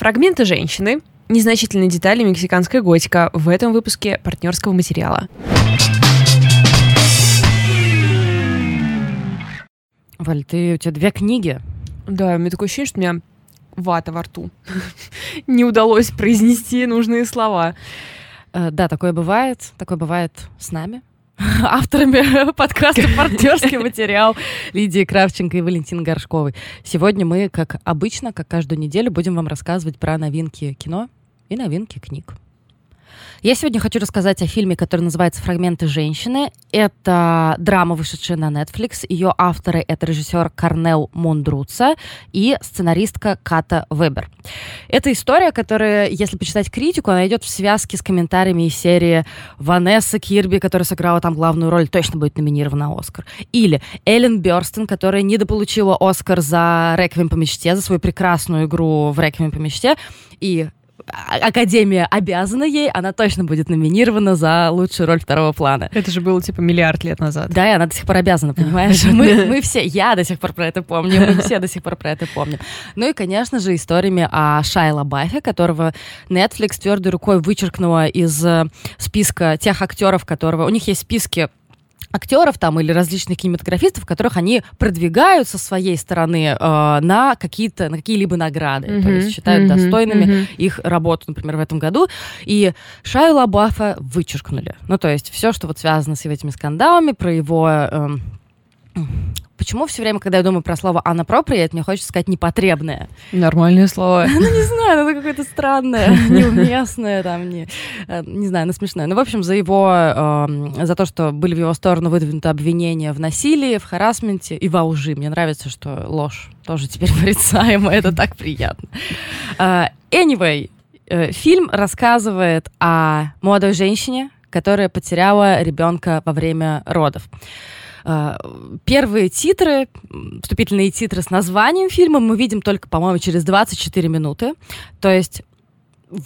Фрагменты женщины. Незначительные детали. Мексиканская готика. В этом выпуске партнерского материала. Валь, у тебя две книги. Да, у меня такое ощущение, что у меня вата во рту. Не удалось произнести нужные слова. Да, такое бывает. Такое бывает с нами, авторами подкаста «Партнерский материал» Лидии Кравченко и Валентины Горшковой. Сегодня мы, как обычно, как каждую неделю, будем вам рассказывать про новинки кино и новинки книг. Я сегодня хочу рассказать о фильме, который называется «Фрагменты женщины». Это драма, вышедшая на Netflix. Ее авторы — это режиссер Корнель Мундруцо и сценаристка Ката Вебер. Это история, которая, если почитать критику, она идет в связке с комментариями из серии «Ванесса Кирби», которая сыграла там главную роль, точно будет номинирована на Оскар. Или Эллен Бёрстен, которая недополучила Оскар за «Реквием по мечте», за свою прекрасную игру в «Реквием по мечте». И Академия обязана ей, она точно будет номинирована за лучшую роль второго плана. Это же было типа миллиард лет назад. Да, и она до сих пор обязана, понимаешь? Мы все, я до сих пор про это помню, мы все до сих пор про это помним. Ну и, конечно же, историями о Шайе ЛаБафе, которого Netflix твердой рукой вычеркнула из списка тех актеров, которого... У них есть списки актеров там или различных кинематографистов, которых они продвигают со своей стороны на какие-то, на какие-либо награды, то есть считают достойными их работу, например, в этом году. И Шайю ЛаБафа вычеркнули. Ну, то есть все, что вот связано с этими скандалами, про его... Почему все время, когда я думаю про слово «unappropriate», мне хочется сказать «непотребное»? Нормальные слова. Ну, не знаю, оно какое-то странное, неуместное, там, не знаю, оно смешное. Ну, в общем, за то, что были в его сторону выдвинуты обвинения в насилии, в харассменте и во лжи. Мне нравится, что ложь тоже теперь порицаема, это так приятно. Anyway, фильм рассказывает о молодой женщине, которая потеряла ребенка во время родов. Первые титры, вступительные титры с названием фильма мы видим только, по-моему, через 24 минуты. То есть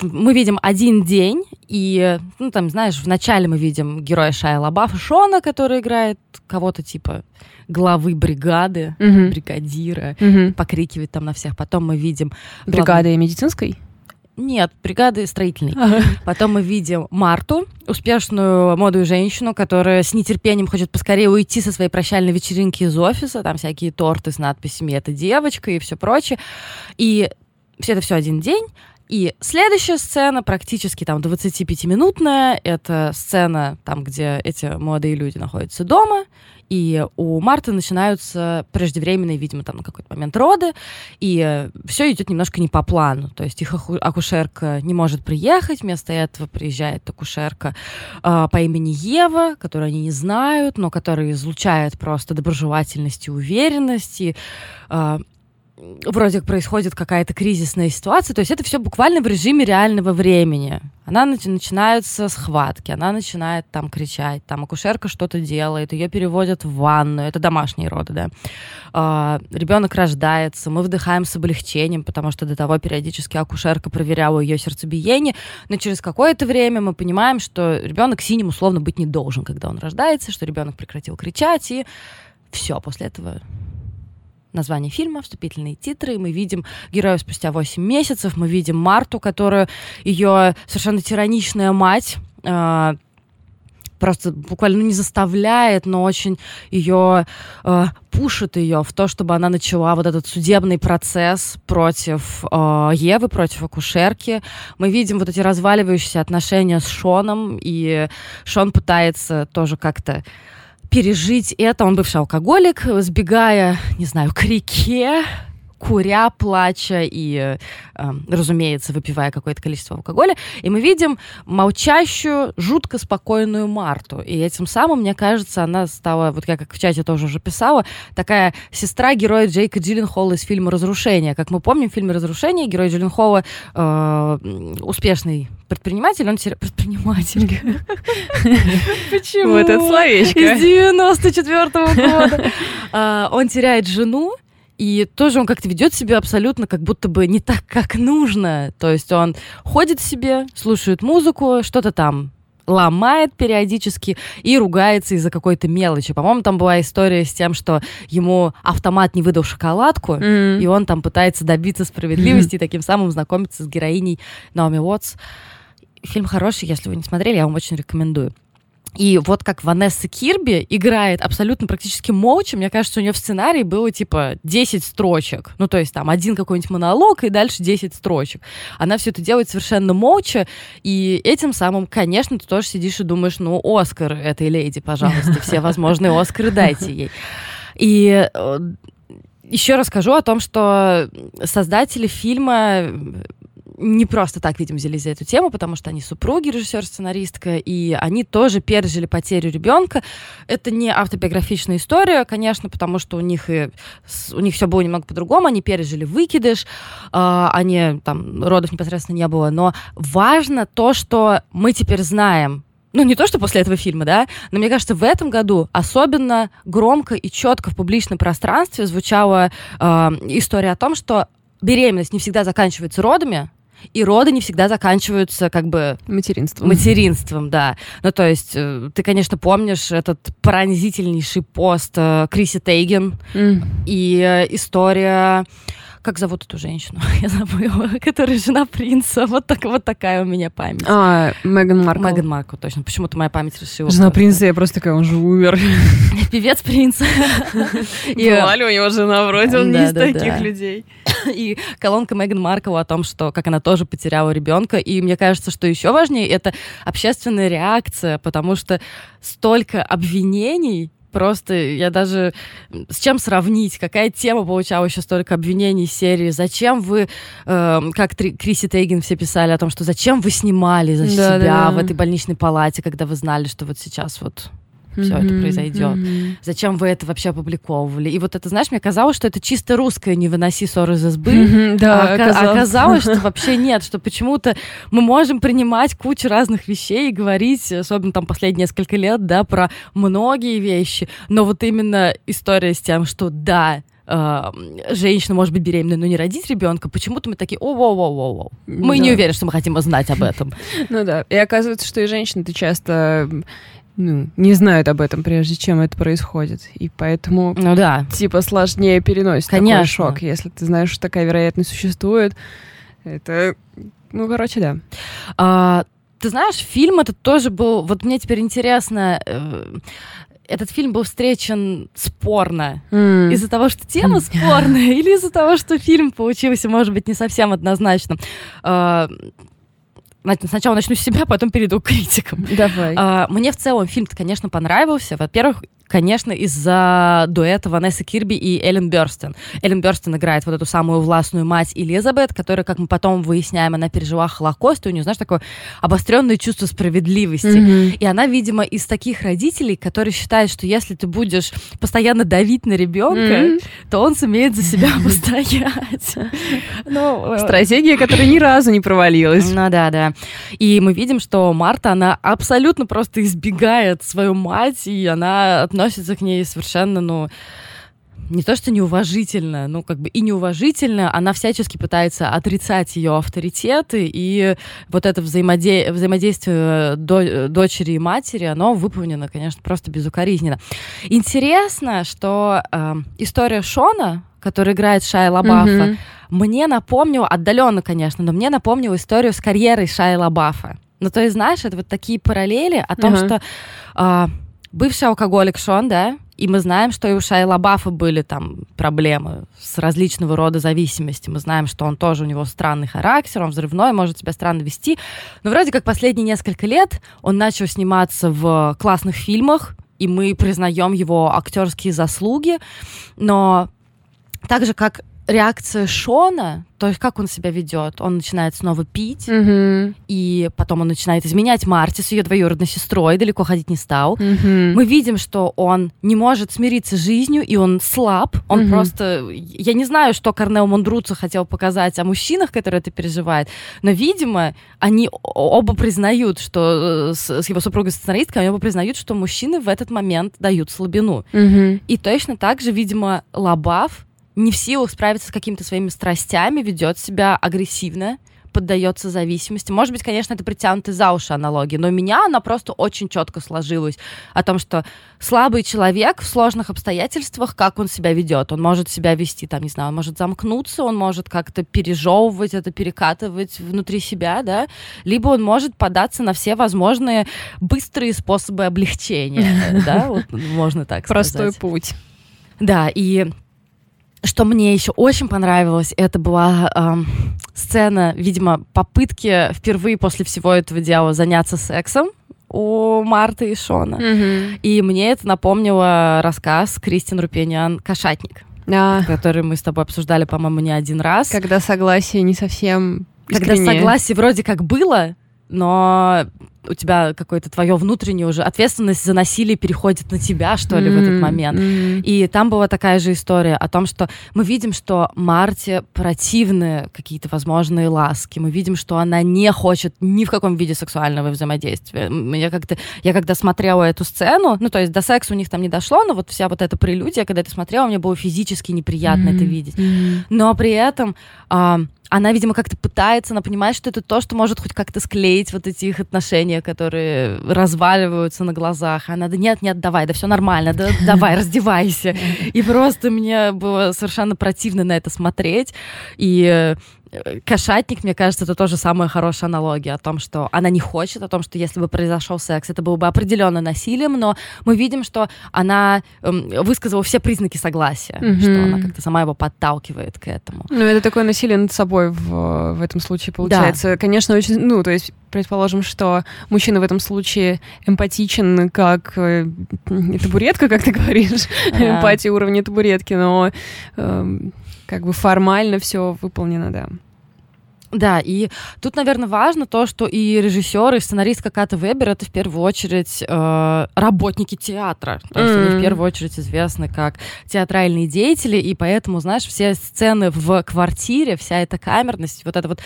мы видим один день, и, ну, там, знаешь, вначале мы видим героя Шайи ЛаБафа Шона, который играет кого-то типа главы бригады, бригадира, покрикивает там на всех. Потом мы видим... Бригады медицинской? Нет, бригады строительной. Потом мы видим Марту, успешную молодую женщину, которая с нетерпением хочет поскорее уйти со своей прощальной вечеринки из офиса. Там всякие торты с надписями «Это девочка» и все прочее. И это все один день. И следующая сцена, практически там 25-минутная, это сцена, там, где эти молодые люди находятся дома, и у Марты начинаются преждевременные, видимо, там на какой-то момент роды, и все идет немножко не по плану, то есть их акушерка не может приехать, вместо этого приезжает акушерка по имени Ева, которую они не знают, но которая излучает просто доброжелательность и уверенность, и... вроде происходит какая-то кризисная ситуация, то есть это все буквально в режиме реального времени. Она начинается схватки, она начинает там кричать, там акушерка что-то делает, ее переводят в ванную, это домашние роды, да. Ребенок рождается, мы вдыхаем с облегчением, потому что до того периодически акушерка проверяла ее сердцебиение, но через какое-то время мы понимаем, что ребенок синим условно быть не должен, когда он рождается, что ребенок прекратил кричать, и все, после этого... название фильма, вступительные титры, и мы видим героев спустя 8 месяцев, мы видим Марту, которую ее совершенно тираничная мать просто буквально не заставляет, но очень ее пушит ее в то, чтобы она начала вот этот судебный процесс против Евы, против акушерки. Мы видим вот эти разваливающиеся отношения с Шоном, и Шон пытается тоже как-то пережить это. Он бывший алкоголик, сбегая, не знаю, к реке, куря, плача и, разумеется, выпивая какое-то количество алкоголя. И мы видим молчащую, жутко спокойную Марту. И этим самым, мне кажется, она стала, вот я как в чате тоже уже писала, такая сестра героя Джейка Джилленхолла из фильма «Разрушение». Как мы помним, в фильме «Разрушение» герой Джилленхолла успешный предприниматель, он теперь предприниматель. Почему? Вот это словечко. Из 94-го года. Он теряет жену, и тоже он как-то ведет себя абсолютно как будто бы не так, как нужно. То есть он ходит себе, слушает музыку, что-то там ломает периодически и ругается из-за какой-то мелочи. По-моему, там была история с тем, что ему автомат не выдал шоколадку, и он там пытается добиться справедливости и таким самым знакомиться с героиней Наоми Уотс. Фильм хороший, если вы не смотрели, я вам очень рекомендую. И вот как Ванесса Кирби играет абсолютно практически молча, мне кажется, у нее в сценарии было типа 10 строчек. Ну, то есть там один какой-нибудь монолог и дальше 10 строчек. Она все это делает совершенно молча, и этим самым, конечно, ты тоже сидишь и думаешь, ну, Оскар этой леди, пожалуйста, все возможные Оскары дайте ей. И еще расскажу о том, что создатели фильма... не просто так, видимо, взялись за эту тему, потому что они супруги, режиссер-сценаристка, и они тоже пережили потерю ребенка. Это не автобиографичная история, конечно, потому что у них все было немного по-другому, они пережили выкидыш, они там родов непосредственно не было, но важно то, что мы теперь знаем. Ну, не то, что после этого фильма, да, но, мне кажется, в этом году особенно громко и четко в публичном пространстве звучала история о том, что беременность не всегда заканчивается родами, и роды не всегда заканчиваются как бы... Материнством, да. Ну, то есть, ты, конечно, помнишь этот пронзительнейший пост Крисси Тейген и история... Как зовут эту женщину? Я забыла. Которая жена принца. Вот такая у меня память. Меган Маркл. Меган Маркл, точно. Почему-то моя память решила. Жена принца, я просто такая, он же умер. Певец принца. Была ли у него жена? Вроде он не из таких людей. И колонка Меган Маркл о том, что как она тоже потеряла ребенка. И мне кажется, что еще важнее, это общественная реакция, потому что столько обвинений. Просто я даже... С чем сравнить? Какая тема получала еще столько обвинений серии? Зачем вы... как Крисси Тейген все писали о том, что зачем вы снимали за себя в этой больничной палате, когда вы знали, что вот сейчас вот... все это произойдет. Зачем вы это вообще опубликовывали? И вот это, знаешь, мне казалось, что это чисто русское «не выноси ссор из избы». Оказалось, что вообще нет, что почему-то мы можем принимать кучу разных вещей и говорить, особенно там последние несколько лет, да, про многие вещи, но вот именно история с тем, что да, женщина может быть беременной, но не родить ребенка, почему-то мы такие, о-воу-воу-воу-воу. Мы не уверены, что мы хотим узнать об этом. Ну да, и оказывается, что и женщины-то часто... не знают об этом, прежде чем это происходит. И поэтому, типа, сложнее переносить такой шок. Если ты знаешь, что такая вероятность существует, это... да. Ты знаешь, фильм этот тоже был... Вот мне теперь интересно... Этот фильм был встречен спорно. Из-за того, что тема спорная, или из-за того, что фильм получился, может быть, не совсем однозначным. Сначала начну с себя, потом перейду к критикам. Давай. Мне в целом фильм-то, конечно, понравился. Во-первых, конечно, из-за дуэта Ванессы Кирби и Эллен Бёрстен. Эллен Бёрстен играет вот эту самую властную мать Элизабет, которая, как мы потом выясняем, она пережила Холокост, и у нее, знаешь, такое обостренное чувство справедливости. И она, видимо, из таких родителей, которые считают, что если ты будешь постоянно давить на ребенка, то он сумеет за себя постоять. Стратегия, которая ни разу не провалилась. И мы видим, что Марта, она абсолютно просто избегает свою мать, и она относится к ней совершенно, не то что неуважительно, и неуважительно, она всячески пытается отрицать ее авторитеты, и вот это взаимодействие дочери и матери, оно выполнено, конечно, просто безукоризненно. Интересно, что история Шона, который играет Шайя ЛаБафа, мне напомнила, отдаленно, конечно, но мне напомнила историю с карьерой Шайи ЛаБафа. То есть, знаешь, это вот такие параллели о том, что... бывший алкоголик Шон, да, и мы знаем, что и у Шайи ЛаБафа были там проблемы с различного рода зависимости. Мы знаем, что он тоже, у него странный характер, он взрывной, может себя странно вести. Но вроде как последние несколько лет он начал сниматься в классных фильмах, и мы признаем его актерские заслуги. Но так же, как реакция Шона, то есть как он себя ведет, он начинает снова пить, и потом он начинает изменять Марте с ее двоюродной сестрой, далеко ходить не стал. Мы видим, что он не может смириться с жизнью, и он слаб, он просто... Я не знаю, что Корнель Мундруцо хотел показать о мужчинах, которые это переживают, но, видимо, они оба признают, что с его супругой-сценаристкой, они оба признают, что мужчины в этот момент дают слабину. И точно так же, видимо, ЛаБаф не в силах справиться с какими-то своими страстями, ведет себя агрессивно, поддается зависимости. Может быть, конечно, это притянутые за уши аналогии, но у меня она просто очень четко сложилась о том, что слабый человек в сложных обстоятельствах, как он себя ведет. Он может себя вести, там, не знаю, он может замкнуться, он может как-то пережевывать это, перекатывать внутри себя, да, либо он может податься на все возможные быстрые способы облегчения, да, вот можно так сказать. Простой путь. Да, и что мне еще очень понравилось, это была сцена, видимо, попытки впервые после всего этого дела заняться сексом у Марты и Шона. Mm-hmm. И мне это напомнило рассказ Кристин Рупенян «Кошатник», который мы с тобой обсуждали, по-моему, не один раз. Когда согласие не совсем искреннее. Когда согласие вроде как было, но у тебя какое-то твое внутреннее уже ответственность за насилие переходит на тебя, что ли, в этот момент. И там была такая же история о том, что мы видим, что Марте противны какие-то возможные ласки. Мы видим, что она не хочет ни в каком виде сексуального взаимодействия. Я когда смотрела эту сцену, ну, то есть до секса у них там не дошло, но вот вся вот эта прелюдия, когда это смотрела, мне было физически неприятно это видеть. Но при этом она, видимо, как-то пытается, она понимает, что это то, что может хоть как-то склеить вот эти их отношения, которые разваливаются на глазах. Она: да нет, нет, давай, да все нормально, да давай, раздевайся. И просто мне было совершенно противно на это смотреть. И «Кошатник», мне кажется, это тоже самая хорошая аналогия о том, что она не хочет, о том, что если бы произошел секс, это было бы определенно насилием, но мы видим, что она высказала все признаки согласия, что она как-то сама его подталкивает к этому. Ну, это такое насилие над собой в этом случае получается. Да. Конечно, очень, ну, то есть предположим, что мужчина в этом случае эмпатичен, как табуретка, как ты говоришь, эмпатия уровня табуретки, но как бы формально все выполнено, да. Да, и тут, наверное, важно то, что и режиссер, и сценаристка Ката Вебер — это в первую очередь работники театра. То есть они в первую очередь известны как театральные деятели, и поэтому, знаешь, все сцены в квартире, вся эта камерность, вот эта вот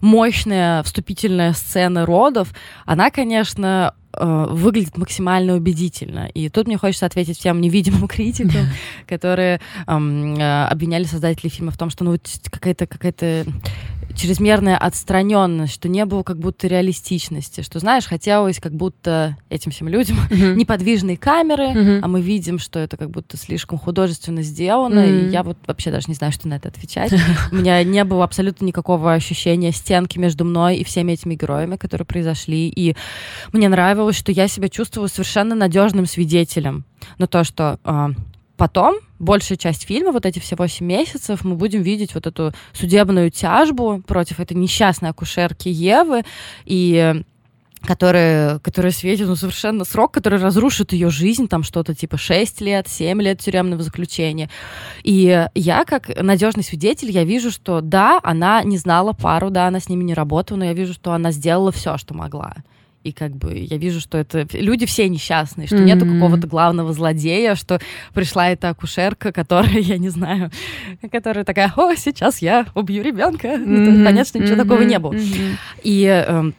мощная вступительная сцена родов, она, конечно, выглядит максимально убедительно. И тут мне хочется ответить всем невидимым критикам, которые обвиняли создателей фильма в том, что какая-то чрезмерная отстраненность, что не было как будто реалистичности, что, знаешь, хотелось как будто этим всем людям неподвижные камеры, а мы видим, что это как будто слишком художественно сделано, и я вот вообще даже не знаю, что на это отвечать. У меня не было абсолютно никакого ощущения стенки между мной и всеми этими героями, которые произошли, и мне нравилось, что я себя чувствовала совершенно надежным свидетелем, но то, что потом большая часть фильма, вот эти все 8 месяцев, мы будем видеть вот эту судебную тяжбу против этой несчастной акушерки Евы, и которая светит, ну, совершенно срок, который разрушит ее жизнь, там что-то типа 6 лет, 7 лет тюремного заключения. И я, как надежный свидетель, я вижу, что да, она не знала пару, да, она с ними не работала, но я вижу, что она сделала все, что могла. И как бы я вижу, что это люди все несчастные, что нету какого-то главного злодея, что пришла эта акушерка, которая, я не знаю, которая такая: о, сейчас я убью ребенка. Ну, понятно, ничего такого не было. И,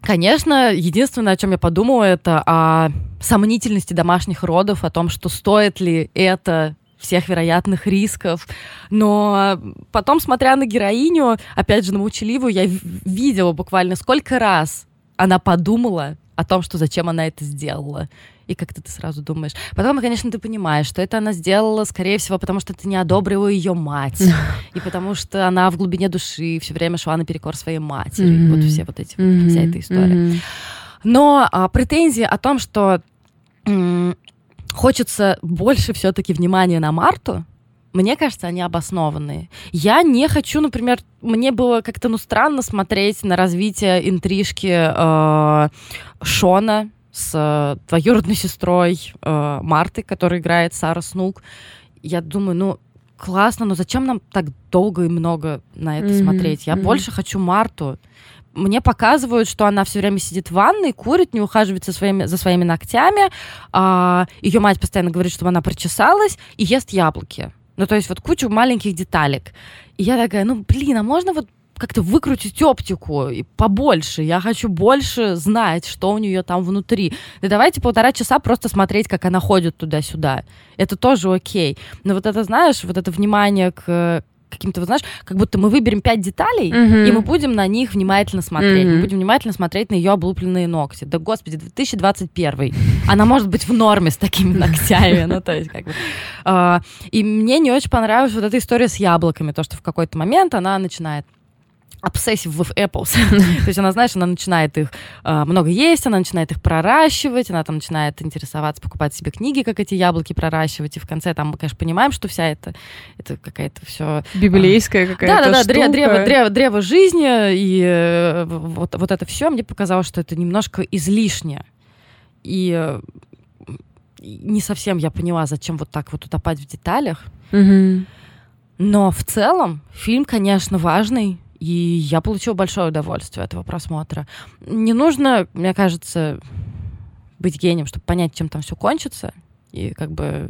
конечно, единственное, о чем я подумала, это о сомнительности домашних родов, о том, что стоит ли это всех вероятных рисков. Но потом, смотря на героиню, опять же, на молчаливую, я видела буквально сколько раз она подумала о том, что зачем она это сделала. И как-то ты сразу думаешь. Потом, конечно, ты понимаешь, что это она сделала, скорее всего, потому что ты не одобрила ее мать. И потому что она в глубине души все время шла наперекор своей матери. Mm-hmm. Вот все вот эти, вся эта история. Но претензии о том, что хочется больше все-таки внимания на Марту, мне кажется, они обоснованные. Я не хочу, например, мне было как-то странно смотреть на развитие интрижки Шона с двоюродной сестрой Марты, которая играет Сара Снук. Я думаю, ну, классно, но зачем нам так долго и много на это смотреть? Я больше хочу Марту. Мне показывают, что она все время сидит в ванной, курит, не ухаживает за своими ногтями. Ее мать постоянно говорит, чтобы она причесалась и ест яблоки. Ну, то есть вот кучу маленьких деталек. И я такая: ну, блин, а можно вот как-то выкрутить оптику и побольше? Я хочу больше знать, что у нее там внутри. Да давайте 1,5 часа просто смотреть, как она ходит туда-сюда. Это тоже окей. Но вот это, знаешь, вот это внимание к каким-то, вот, знаешь, как будто мы выберем 5 деталей, mm-hmm. и мы будем на них внимательно смотреть. Mm-hmm. Мы будем внимательно смотреть на ее облупленные ногти. Да, господи, 2021. Она может быть в норме с такими ногтями. Ну, то есть, как бы. И мне не очень понравилась вот эта история с яблоками. То, что в какой-то момент она начинает obsessive with apples. То есть она, знаешь, она начинает их много есть, она начинает их проращивать, она там начинает интересоваться, покупать себе книги, как эти яблоки проращивать, и в конце там мы, конечно, понимаем, что вся это какая-то все... Библейская какая-то штука. Да, древо жизни, и вот это все мне показалось, что это немножко излишнее. И не совсем я поняла, зачем вот так вот утопать в деталях. Mm-hmm. Но в целом фильм, конечно, важный, и я получила большое удовольствие от этого просмотра. Не нужно, мне кажется, быть гением, чтобы понять, чем там все кончится. И как бы,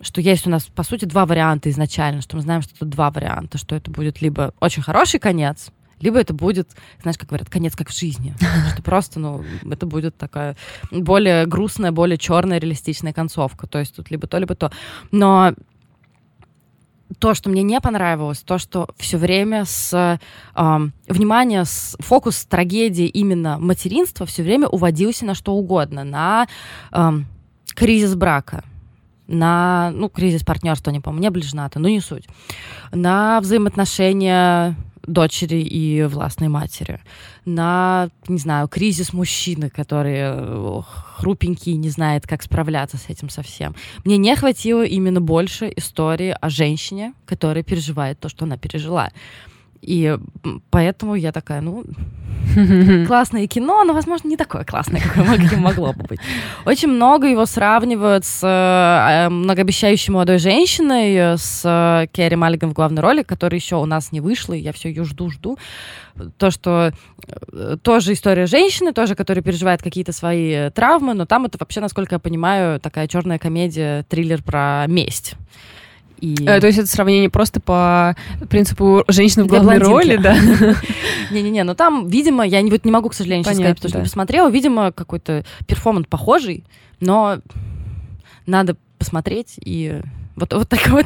что есть у нас, по сути, 2 варианта изначально, что мы знаем, что тут 2 варианта, что это будет либо очень хороший конец, либо это будет, знаешь, как говорят, конец как в жизни. Что просто, ну, это будет такая более грустная, более черная, реалистичная концовка. То есть тут либо то, либо то. Но то, что мне не понравилось, то, что все время внимание, фокус трагедии именно материнства все время уводился на что угодно, на кризис брака, на, ну, кризис партнерства, не помню, не были женаты, ну, не суть, на взаимоотношения дочери и властной матери, на, не знаю, кризис мужчины, который хрупенький, не знает, как справляться с этим совсем. Мне не хватило именно больше истории о женщине, которая переживает то, что она пережила. И поэтому я такая, ну, классное кино, но, возможно, не такое классное, какое могло бы быть. Очень много его сравнивают с многообещающей молодой женщиной, с Кэрри Маллиган в главной роли, которая еще у нас не вышла, и я все ее жду-жду. То, что тоже история женщины, тоже, которая переживает какие-то свои травмы, но там это вообще, насколько я понимаю, такая черная комедия, триллер про месть. То есть это сравнение просто по принципу женщины в главной роли, да? Не-не-не, но там, видимо, я не могу, к сожалению, сейчас сказать, потому что не посмотрела, видимо, какой-то перформанс похожий, но надо посмотреть, и вот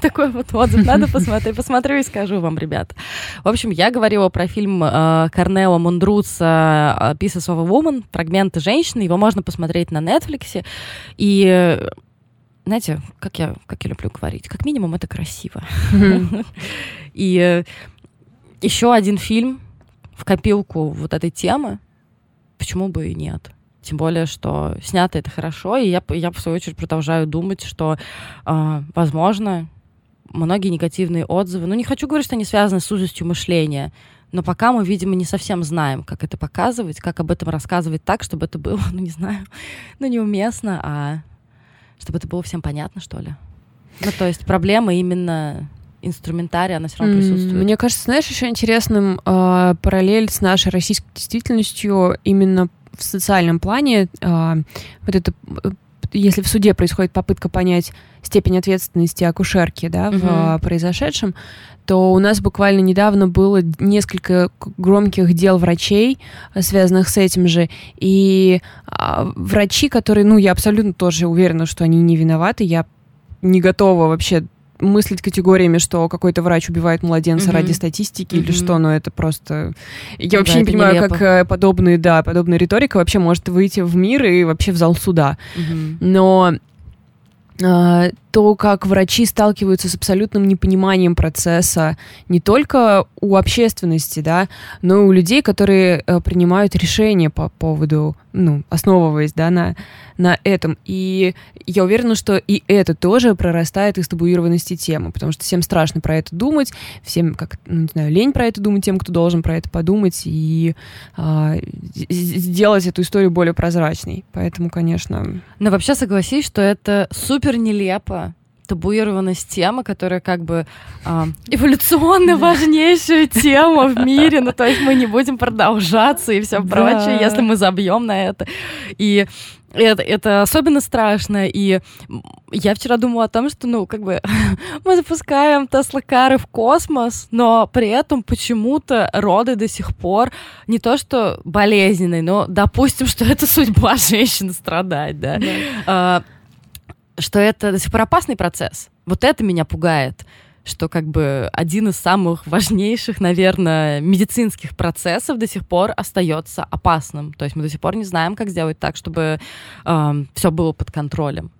такой отзыв надо посмотреть. Посмотрю и скажу вам, ребята. В общем, я говорила про фильм Корнеля Мундруцо «Pieces of a Woman», «Фрагменты женщины», его можно посмотреть на Netflix, и... Знаете, как я люблю говорить, как минимум это красиво. Mm-hmm. И еще один фильм в копилку вот этой темы, почему бы и нет. Тем более, что снято это хорошо, и я в свою очередь продолжаю думать, что, возможно, многие негативные отзывы, ну не хочу говорить, что они связаны с узостью мышления, но пока мы, видимо, не совсем знаем, как это показывать, как об этом рассказывать так, чтобы это было, ну не знаю, ну неуместно, чтобы это было всем понятно, что ли? Ну, то есть проблема именно инструментария, она все равно присутствует. Мне кажется, знаешь, еще интересным параллель с нашей российской действительностью именно в социальном плане. Вот это, если в суде происходит попытка понять степень ответственности акушерки, да, угу. в произошедшем, то у нас буквально недавно было несколько громких дел врачей, связанных с этим же. И врачи, которые, ну, я абсолютно тоже уверена, что они не виноваты. Я не готова вообще мыслить категориями, что какой-то врач убивает младенца mm-hmm. ради статистики mm-hmm. или что, но это просто... Я вообще не понимаю, нелепо. Как подобная риторика вообще может выйти в мир и вообще в зал суда. Mm-hmm. Но... то, как врачи сталкиваются с абсолютным непониманием процесса не только у общественности, да, но и у людей, которые принимают решения по поводу, ну, основываясь, да, на этом. И я уверена, что и это тоже прорастает из табуированности темы, потому что всем страшно про это думать, всем, как, ну, не знаю, лень про это думать, тем, кто должен про это подумать и сделать эту историю более прозрачной. Поэтому, конечно... Но вообще согласись, что это супер нелепо, табуированность темы, которая как бы эволюционно важнейшая тема в мире, ну то есть мы не будем продолжаться и все прочее, если мы забьем на это. И это особенно страшно, и я вчера думала о том, что, ну, как бы, мы запускаем Тесла-кары в космос, но при этом почему-то роды до сих пор не то что болезненные, но допустим, что это судьба женщины страдать, да. Что это до сих пор опасный процесс. Вот это меня пугает. что как бы один из самых важнейших, наверное, медицинских процессов до сих пор остается опасным. То есть мы до сих пор не знаем, как сделать так, чтобы все было под контролем.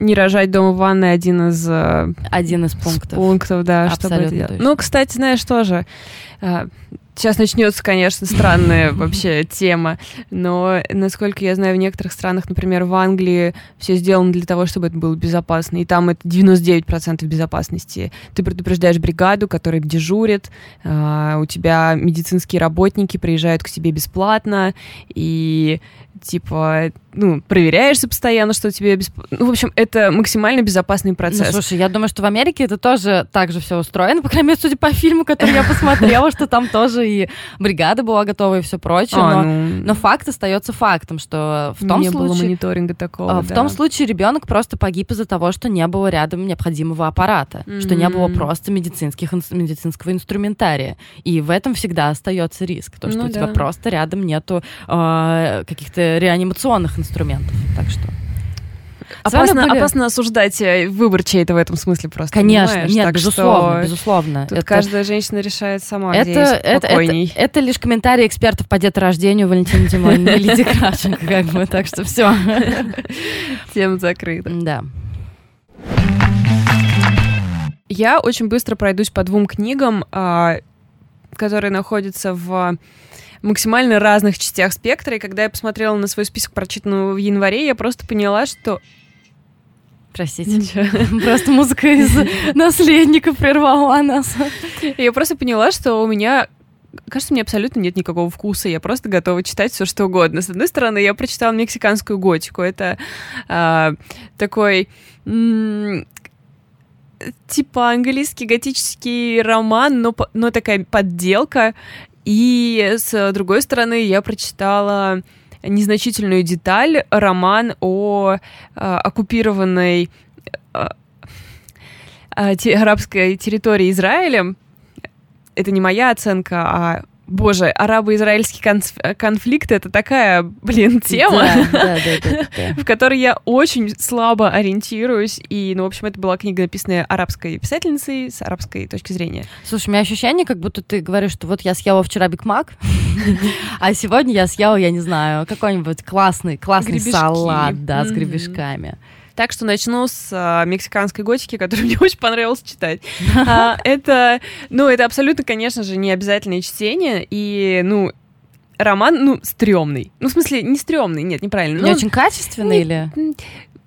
Не рожать дома в ванной один из пунктов, да, абсолютно, чтобы это делать. Ну, кстати, знаешь, тоже сейчас начнется, конечно, странная вообще тема, но, насколько я знаю, в некоторых странах, например, в Англии, все сделано для того, чтобы это было безопасно, и там это 99% безопасности. Ты предупреждаешь бригаду, которая дежурит, у тебя медицинские работники приезжают к тебе бесплатно, и типа, ну, проверяешься постоянно, что у тебя бесплатно. Ну, в общем, это максимально безопасный процесс. Ну, слушай, я думаю, что в Америке это тоже так же все устроено, по крайней мере, судя по фильму, который я посмотрела, что там тоже и бригада была готова и все прочее, но факт остается фактом, что в том случае... Не было мониторинга такого, В том случае ребенок просто погиб из-за того, что не было рядом необходимого аппарата, что не было просто медицинского инструментария. И в этом всегда остается риск, то, что у тебя просто рядом нету каких-то реанимационных инструментов, так что... Опасно осуждать выбор чей-то в этом смысле просто. Конечно, понимаешь? Нет, так безусловно, безусловно. Тут каждая женщина решает сама, где ей спокойней. Это лишь комментарии экспертов по деторождению Валентины Димовны и Лидии Кравченко, как бы, так что все. Тема закрыта. Да. Я очень быстро пройдусь по двум книгам, которые находятся в максимально разных частях спектра, и когда я посмотрела на свой список прочитанного в январе, я просто поняла, что... Простите, просто музыка из «Наследника» прервала нас. Я просто поняла, что у меня... Кажется, мне абсолютно нет никакого вкуса, я просто готова читать все что угодно. С одной стороны, я прочитала «Мексиканскую готику». Это такой... типа английский готический роман, но такая подделка. И с другой стороны, я прочитала «Незначительную деталь», роман о оккупированной арабской территории Израилем. Это не моя оценка, а, боже, арабо-израильский конфликт — это такая, блин, тема, в которой я очень слабо ориентируюсь. И, ну, в общем, это была книга, написанная арабской писательницей с арабской точки зрения. Слушай, у меня ощущение, как будто ты говоришь, что вот я съела вчера Биг Мак, а сегодня я съела, я не знаю, какой-нибудь классный салат, да, с гребешками. Так что начну с «Мексиканской готики», которую мне очень понравилось читать. Это абсолютно, конечно же, не обязательное чтение, и, ну, роман, ну, стрёмный. Ну, в смысле, не стрёмный, нет, неправильно. Не очень качественный или?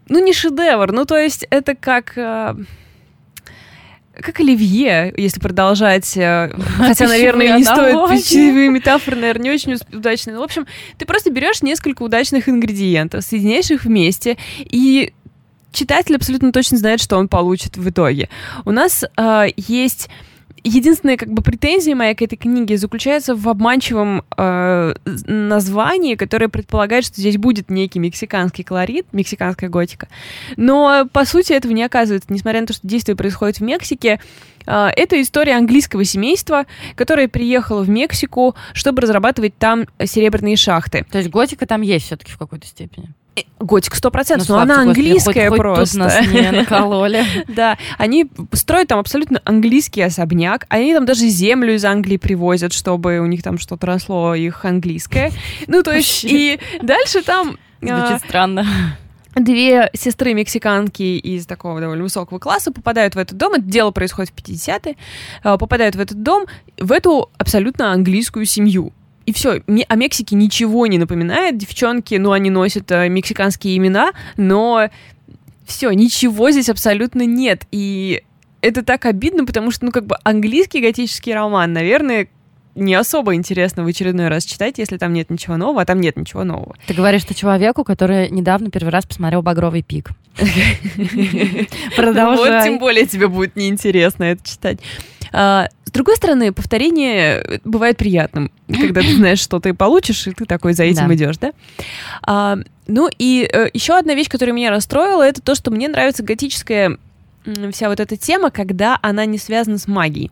Ну, не шедевр, ну, то есть это как «Оливье», если продолжать. Хотя, наверное, не стоит. Пищевые метафоры, наверное, не очень удачные. Но, в общем, ты просто берешь несколько удачных ингредиентов, соединяешь их вместе, и читатель абсолютно точно знает, что он получит в итоге. У нас есть... Единственная, как бы, претензия моя к этой книге заключается в обманчивом названии, которое предполагает, что здесь будет некий мексиканский колорит, мексиканская готика. Но, по сути, этого не оказывается. Несмотря на то, что действие происходит в Мексике, это история английского семейства, которое приехало в Мексику, чтобы разрабатывать там серебряные шахты. То есть готика там есть все-таки в какой-то степени? Готика 100%, но она английская просто. Хоть тут нас не накололи. Да, они строят там абсолютно английский особняк, они там даже землю из Англии привозят, чтобы у них там что-то росло их английское. Ну, то есть, и дальше там... Звучит странно. Две сестры-мексиканки из такого довольно высокого класса попадают в этот дом, это дело происходит в 50-е, попадают в этот дом, в эту абсолютно английскую семью. И все, о Мексике ничего не напоминает. Девчонки, ну, они носят мексиканские имена, но все, ничего здесь абсолютно нет. И это так обидно, потому что, ну, как бы, английский готический роман, наверное, не особо интересно в очередной раз читать, если там нет ничего нового, а там нет ничего нового. Ты говоришь это человеку, который недавно первый раз посмотрел «Багровый пик». Продолжай. Вот тем более тебе будет неинтересно это читать. С другой стороны, повторение бывает приятным, когда ты знаешь, что ты получишь, и ты такой за этим идешь, да? Ну и еще одна вещь, которая меня расстроила, это то, что мне нравится готическая вся вот эта тема, когда она не связана с магией.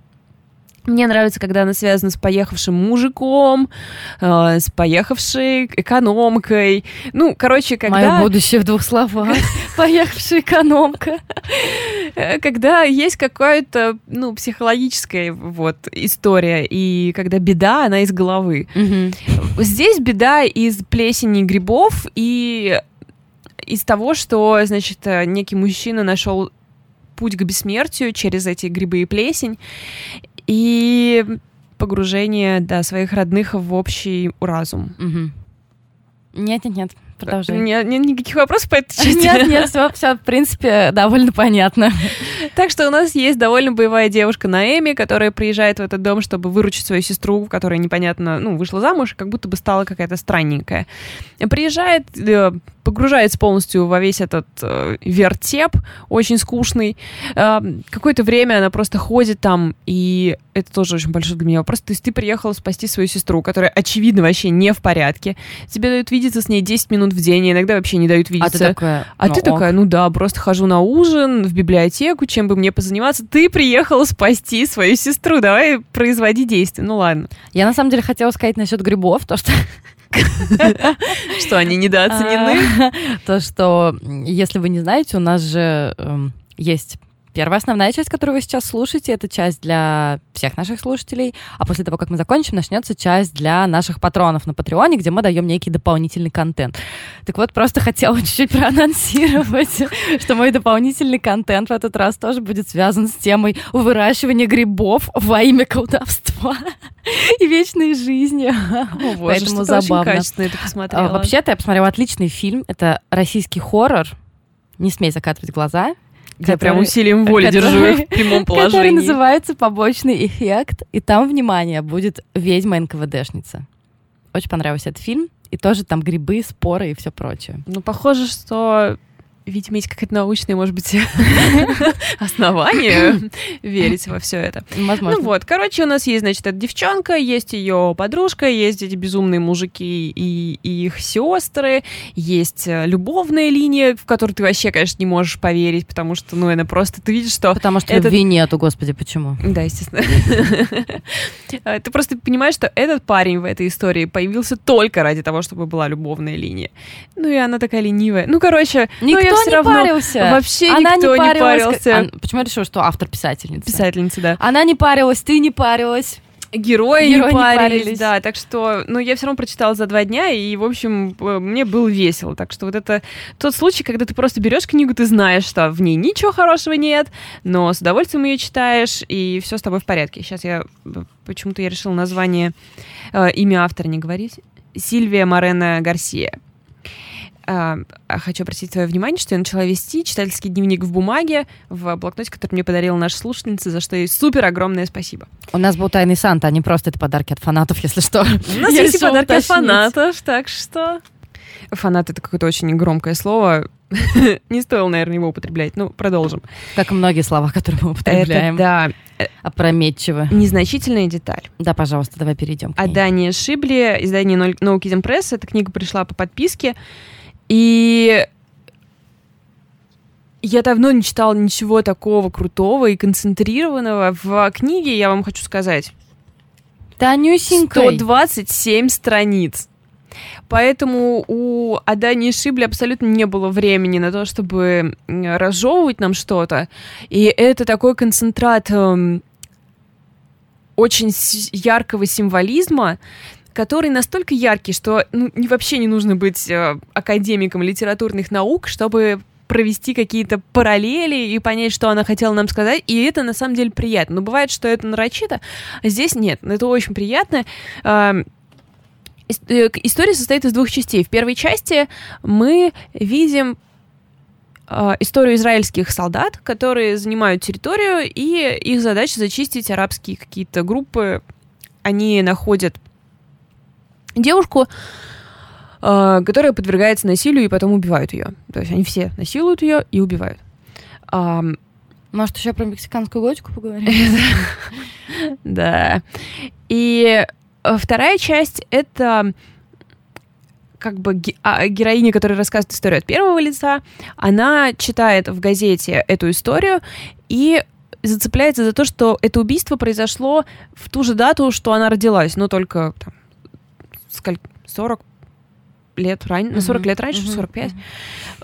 Мне нравится, когда она связана с поехавшим мужиком, с поехавшей экономкой. Ну, короче, когда... Мое будущее в двух словах. Поехавшая экономка. Когда есть какая-то, ну, психологическая вот история, и когда беда, она из головы. Здесь беда из плесени грибов и из того, что, значит, некий мужчина нашел путь к бессмертию через эти грибы и плесень. И погружение, да, своих родных в общий разум. Угу. Нет, продолжай. Нет никаких вопросов по этой части. Нет, все, в принципе, довольно понятно. Так что у нас есть довольно боевая девушка Наоми, которая приезжает в этот дом, чтобы выручить свою сестру, которая непонятно, ну, вышла замуж, как будто бы стала какая-то странненькая. Приезжает, погружается полностью во весь этот вертеп, очень скучный. Какое-то время она просто ходит там, и это тоже очень большой для меня вопрос. То есть ты приехала спасти свою сестру, которая, очевидно, вообще не в порядке. Тебе дают видеться с ней 10 минут в день, и иногда вообще не дают видеться. А ты такая, просто хожу на ужин, в библиотеку, чем бы мне позаниматься. Ты приехала спасти свою сестру, давай производи действия. Ну ладно. Я на самом деле хотела сказать насчет грибов, то что... Что они недооценены? То, что, если вы не знаете, у нас же есть первая основная часть, которую вы сейчас слушаете. Это часть для всех наших слушателей. А после того, как мы закончим, начнется часть для наших патронов на Патреоне, где мы даем некий дополнительный контент. Так вот, просто хотела чуть-чуть проанонсировать, что мой дополнительный контент в этот раз тоже будет связан с темой выращивания грибов во имя колдовства и вечной жизни. О, боже, поэтому забавно. Очень качественно это посмотрела. Вообще-то я посмотрела отличный фильм. Это российский хоррор «Не смей закатывать глаза». Я прям усилием воли держу их в прямом положении. Который называется «Побочный эффект». И там, внимание, будет ведьма-НКВДшница. Очень понравился этот фильм. И тоже там грибы, споры и все прочее. Ну, похоже, что, видимо, есть какое-то научное, может быть, основание верить во все это. Возможно. Ну вот, короче, у нас есть, значит, эта девчонка, есть ее подружка, есть эти безумные мужики и их сестры, есть любовная линия, в которую ты вообще, конечно, не можешь поверить, потому что, ну, она просто, ты видишь, что... Потому что любви нету, господи, почему? Да, естественно. Ты просто понимаешь, что этот парень в этой истории появился только ради того, чтобы была любовная линия. Ну и она такая ленивая. Ну, короче... Никто не парился. Вообще она никто не парился. Почему я решила, что автор писательница? Писательница, да. Она не парилась, ты не парилась. Герои не парились, да, так что, ну, я все равно прочитала за 2 дня, и, в общем, мне было весело, так что вот это тот случай, когда ты просто берешь книгу, ты знаешь, что в ней ничего хорошего нет, но с удовольствием ее читаешь, и все с тобой в порядке. Сейчас я, почему-то я решила название, имя автора не говорить, Силвия Морена Гарсия. Хочу обратить твое внимание, что я начала вести читательский дневник в бумаге, в блокноте, который мне подарила наша слушательница, за что ей супер огромное спасибо. У нас был Тайный Санта, а не просто это подарки от фанатов, если что. У нас есть подарки от фанатов, так что... Фанат — это какое-то очень громкое слово. Не стоило, наверное, его употреблять. Ну, продолжим. Как и многие слова, которые мы употребляем. Это, да. Опрометчиво. Незначительная деталь. Да, пожалуйста, давай перейдем к ней. А Дания Шибли, издание No Kidding Press. Эта книга пришла по подписке. И я давно не читала ничего такого крутого и концентрированного в книге, я вам хочу сказать. Танюсенькой. 127 страниц. Поэтому у Адани Шибли абсолютно не было времени на то, чтобы разжевывать нам что-то. И это такой концентрат очень яркого символизма, который настолько яркий, что вообще не нужно быть академиком литературных наук, чтобы провести какие-то параллели и понять, что она хотела нам сказать, и это на самом деле приятно. Но бывает, что это нарочито, а здесь нет. Это очень приятно. История состоит из 2 частей. В первой части мы видим историю израильских солдат, которые занимают территорию, и их задача зачистить арабские какие-то группы. Они находят девушку, которая подвергается насилию, и потом убивают ее. То есть они все насилуют ее и убивают. Может, еще про мексиканскую готику поговорим? Да. И вторая часть — это как бы героиня, которая рассказывает историю от первого лица. Она читает в газете эту историю и зацепляется за то, что это убийство произошло в ту же дату, что она родилась, но только там, 40 лет раньше, 45.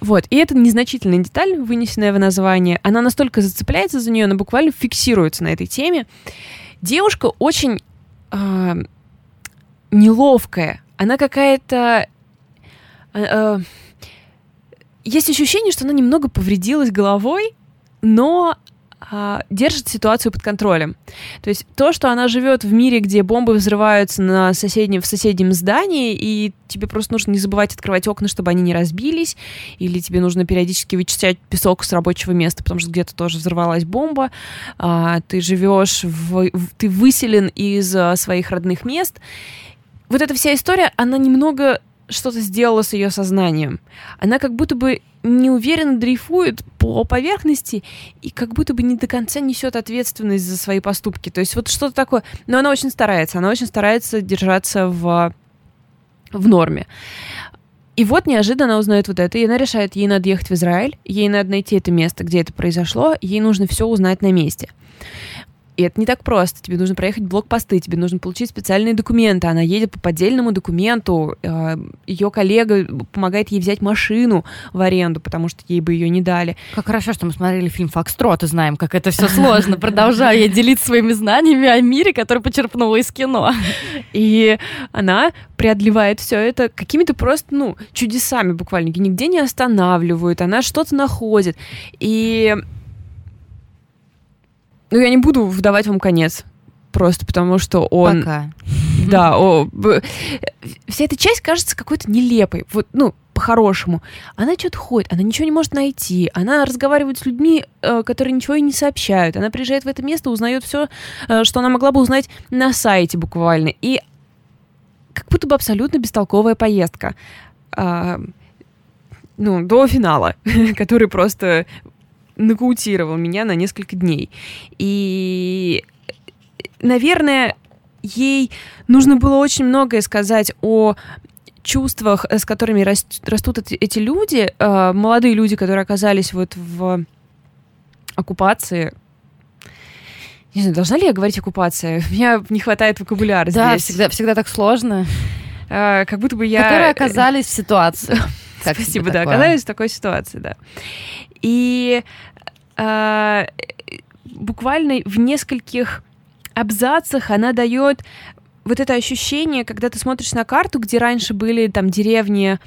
Вот. И эта незначительная деталь, вынесенная в название, она настолько зацепляется за нее, она буквально фиксируется на этой теме. Девушка очень неловкая. Она какая-то... Есть ощущение, что она немного повредилась головой, но держит ситуацию под контролем. То есть то, что она живет в мире, где бомбы взрываются на в соседнем здании, и тебе просто нужно не забывать открывать окна, чтобы они не разбились, или тебе нужно периодически вычищать песок с рабочего места, потому что где-то тоже взорвалась бомба. Ты живешь, ты выселен из своих родных мест. Вот эта вся история, она немного что-то сделала с ее сознанием. Она как будто бы неуверенно дрейфует по поверхности и как будто бы не до конца несет ответственность за свои поступки. То есть вот что-то такое. Но она очень старается держаться в норме. И вот неожиданно узнает вот это, и она решает, ей надо ехать в Израиль, ей надо найти это место, где это произошло, ей нужно все узнать на месте. И это не так просто. Тебе нужно проехать блокпосты, тебе нужно получить специальные документы. Она едет по поддельному документу. Ее коллега помогает ей взять машину в аренду, потому что ей бы ее не дали. Как хорошо, что мы смотрели фильм «Фокстрот» и знаем, как это все сложно. Продолжаю я делиться своими знаниями о мире, который почерпнула из кино. И она преодолевает все это какими-то просто, чудесами буквально. Нигде не останавливают. Она что-то находит. И... я не буду вдавать вам конец, просто потому что он... Пока. Да, вся эта часть кажется какой-то нелепой, по-хорошему. Она что-то ходит, она ничего не может найти, она разговаривает с людьми, которые ничего ей не сообщают, она приезжает в это место, узнает все, что она могла бы узнать на сайте буквально, и как будто бы абсолютно бестолковая поездка. До финала, который просто... нокаутировал меня на несколько дней. И, наверное, ей нужно было очень многое сказать о чувствах, с которыми растут эти люди, молодые люди, которые оказались вот в оккупации. Не знаю, должна ли я говорить оккупация? У меня не хватает вокабуляра здесь. Да, всегда так сложно. Как будто бы я... Которые оказались в ситуации. Спасибо, да, оказались в такой ситуации, да. И буквально в нескольких абзацах она дает вот это ощущение, когда ты смотришь на карту, где раньше были там деревни,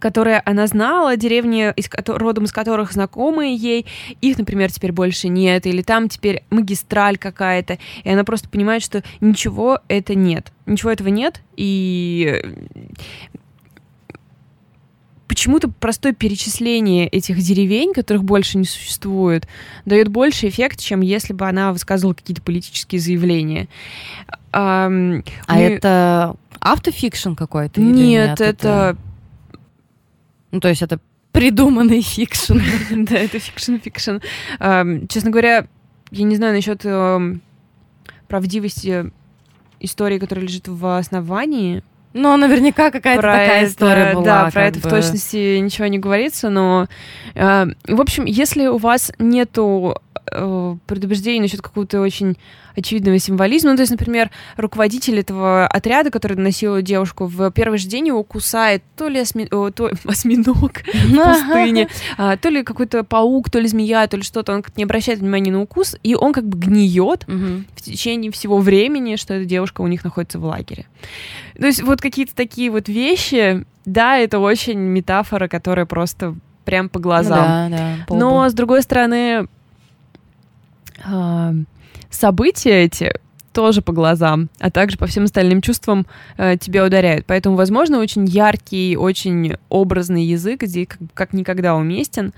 которые она знала, деревни, родом из которых знакомые ей, их, например, теперь больше нет, или там теперь магистраль какая-то, и она просто понимает, что ничего этого нет, и... Почему-то простое перечисление этих деревень, которых больше не существует, дает больше эффект, чем если бы она высказывала какие-то политические заявления. Это автофикшн какой-то? Нет, это... то есть это придуманный фикшн. Да, это фикшн. Честно говоря, я не знаю насчет правдивости истории, которая лежит в основании. Но наверняка какая-то такая история была. Да, про это в точности ничего не говорится, но... в общем, если у вас нету предубеждений насчет какого-то очень очевидного символизма, то есть, например, руководитель этого отряда, который доносил девушку, в первый же день его кусает то ли осьминог в пустыне, то ли какой-то паук, то ли змея, то ли что-то, он не обращает внимания на укус, и он как бы гниет в течение всего времени, что эта девушка у них находится в лагере. То есть вот какие-то такие вот вещи, да, это очень метафора, которая просто прям по глазам. Но, с другой стороны, события эти тоже по глазам, а также по всем остальным чувствам тебя ударяют. Поэтому, возможно, очень яркий, очень образный язык здесь как никогда уместен.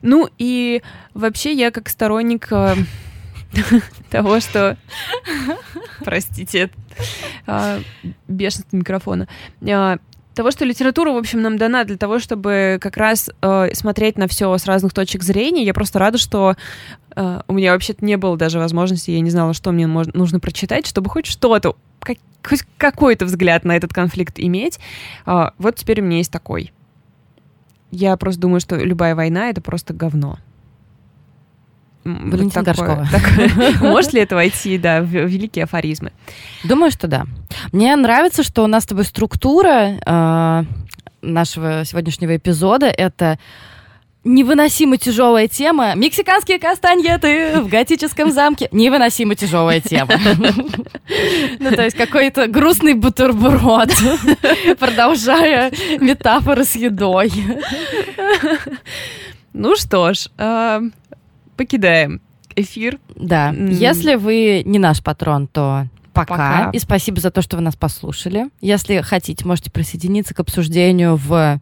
Ну и вообще я как сторонник того, что... Простите, бешенство микрофона. Того, что литература, в общем, нам дана для того, чтобы как раз смотреть на все с разных точек зрения. Я просто рада, что у меня вообще-то не было даже возможности, я не знала, что мне нужно прочитать, чтобы хоть что-то, хоть какой-то взгляд на этот конфликт иметь. Вот теперь у меня есть такой. Я просто думаю, что любая война — это просто говно. Валентина Горшкова. Может ли это войти, да, в великие афоризмы? Думаю, что да. Мне нравится, что у нас с тобой структура нашего сегодняшнего эпизода — это невыносимо тяжелая тема. Мексиканские кастаньеты в готическом замке. Невыносимо тяжелая тема. Ну, то есть какой-то грустный бутерброд, продолжая метафоры с едой. Ну что ж, покидаем эфир. Да. Если вы не наш патрон, то пока. И спасибо за то, что вы нас послушали. Если хотите, можете присоединиться к обсуждению в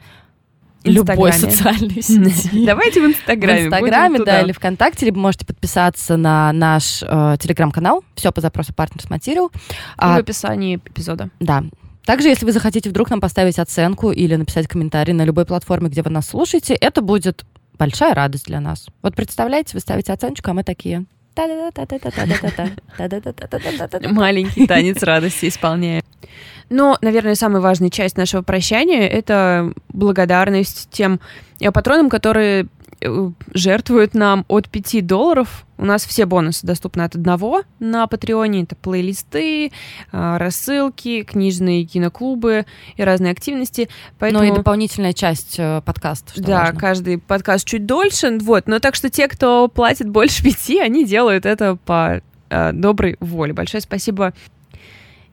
любой социальной сети. Давайте в Инстаграме. В Инстаграме, да, или ВКонтакте, либо можете подписаться на наш телеграм-канал. Все по запросу Partners Material. В описании эпизода. Да. Также, если вы захотите вдруг нам поставить оценку или написать комментарий на любой платформе, где вы нас слушаете, это будет большая радость для нас. Вот представляете, вы ставите оценочку, а мы такие... Маленький танец радости исполняем. Но, наверное, самая важная часть нашего прощания — это благодарность тем патронам, которые жертвуют нам от $5. У нас все бонусы доступны от $1 на Патреоне. Это плейлисты, рассылки, книжные киноклубы и разные активности. Поэтому... Ну и дополнительная часть подкаста. Да, важно. Каждый подкаст чуть дольше. Вот. Но так что те, кто платит больше 5, они делают это по доброй воле. Большое спасибо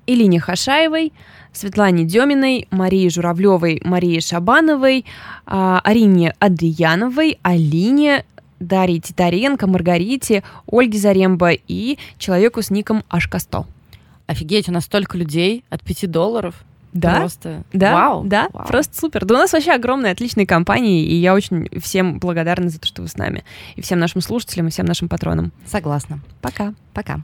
Илине Хашаевой, Светлане Деминой, Марии Журавлевой, Марии Шабановой, Арине Адыяновой, Алине, Дарье Титаренко, Маргарите, Ольге Заремба и человеку с ником Ашкасто. Офигеть, у нас столько людей от $5. Да? Просто да? Вау. Да, вау. Просто супер. Да у нас вообще огромная, отличная компания, и я очень всем благодарна за то, что вы с нами. И всем нашим слушателям, и всем нашим патронам. Согласна. Пока. Пока.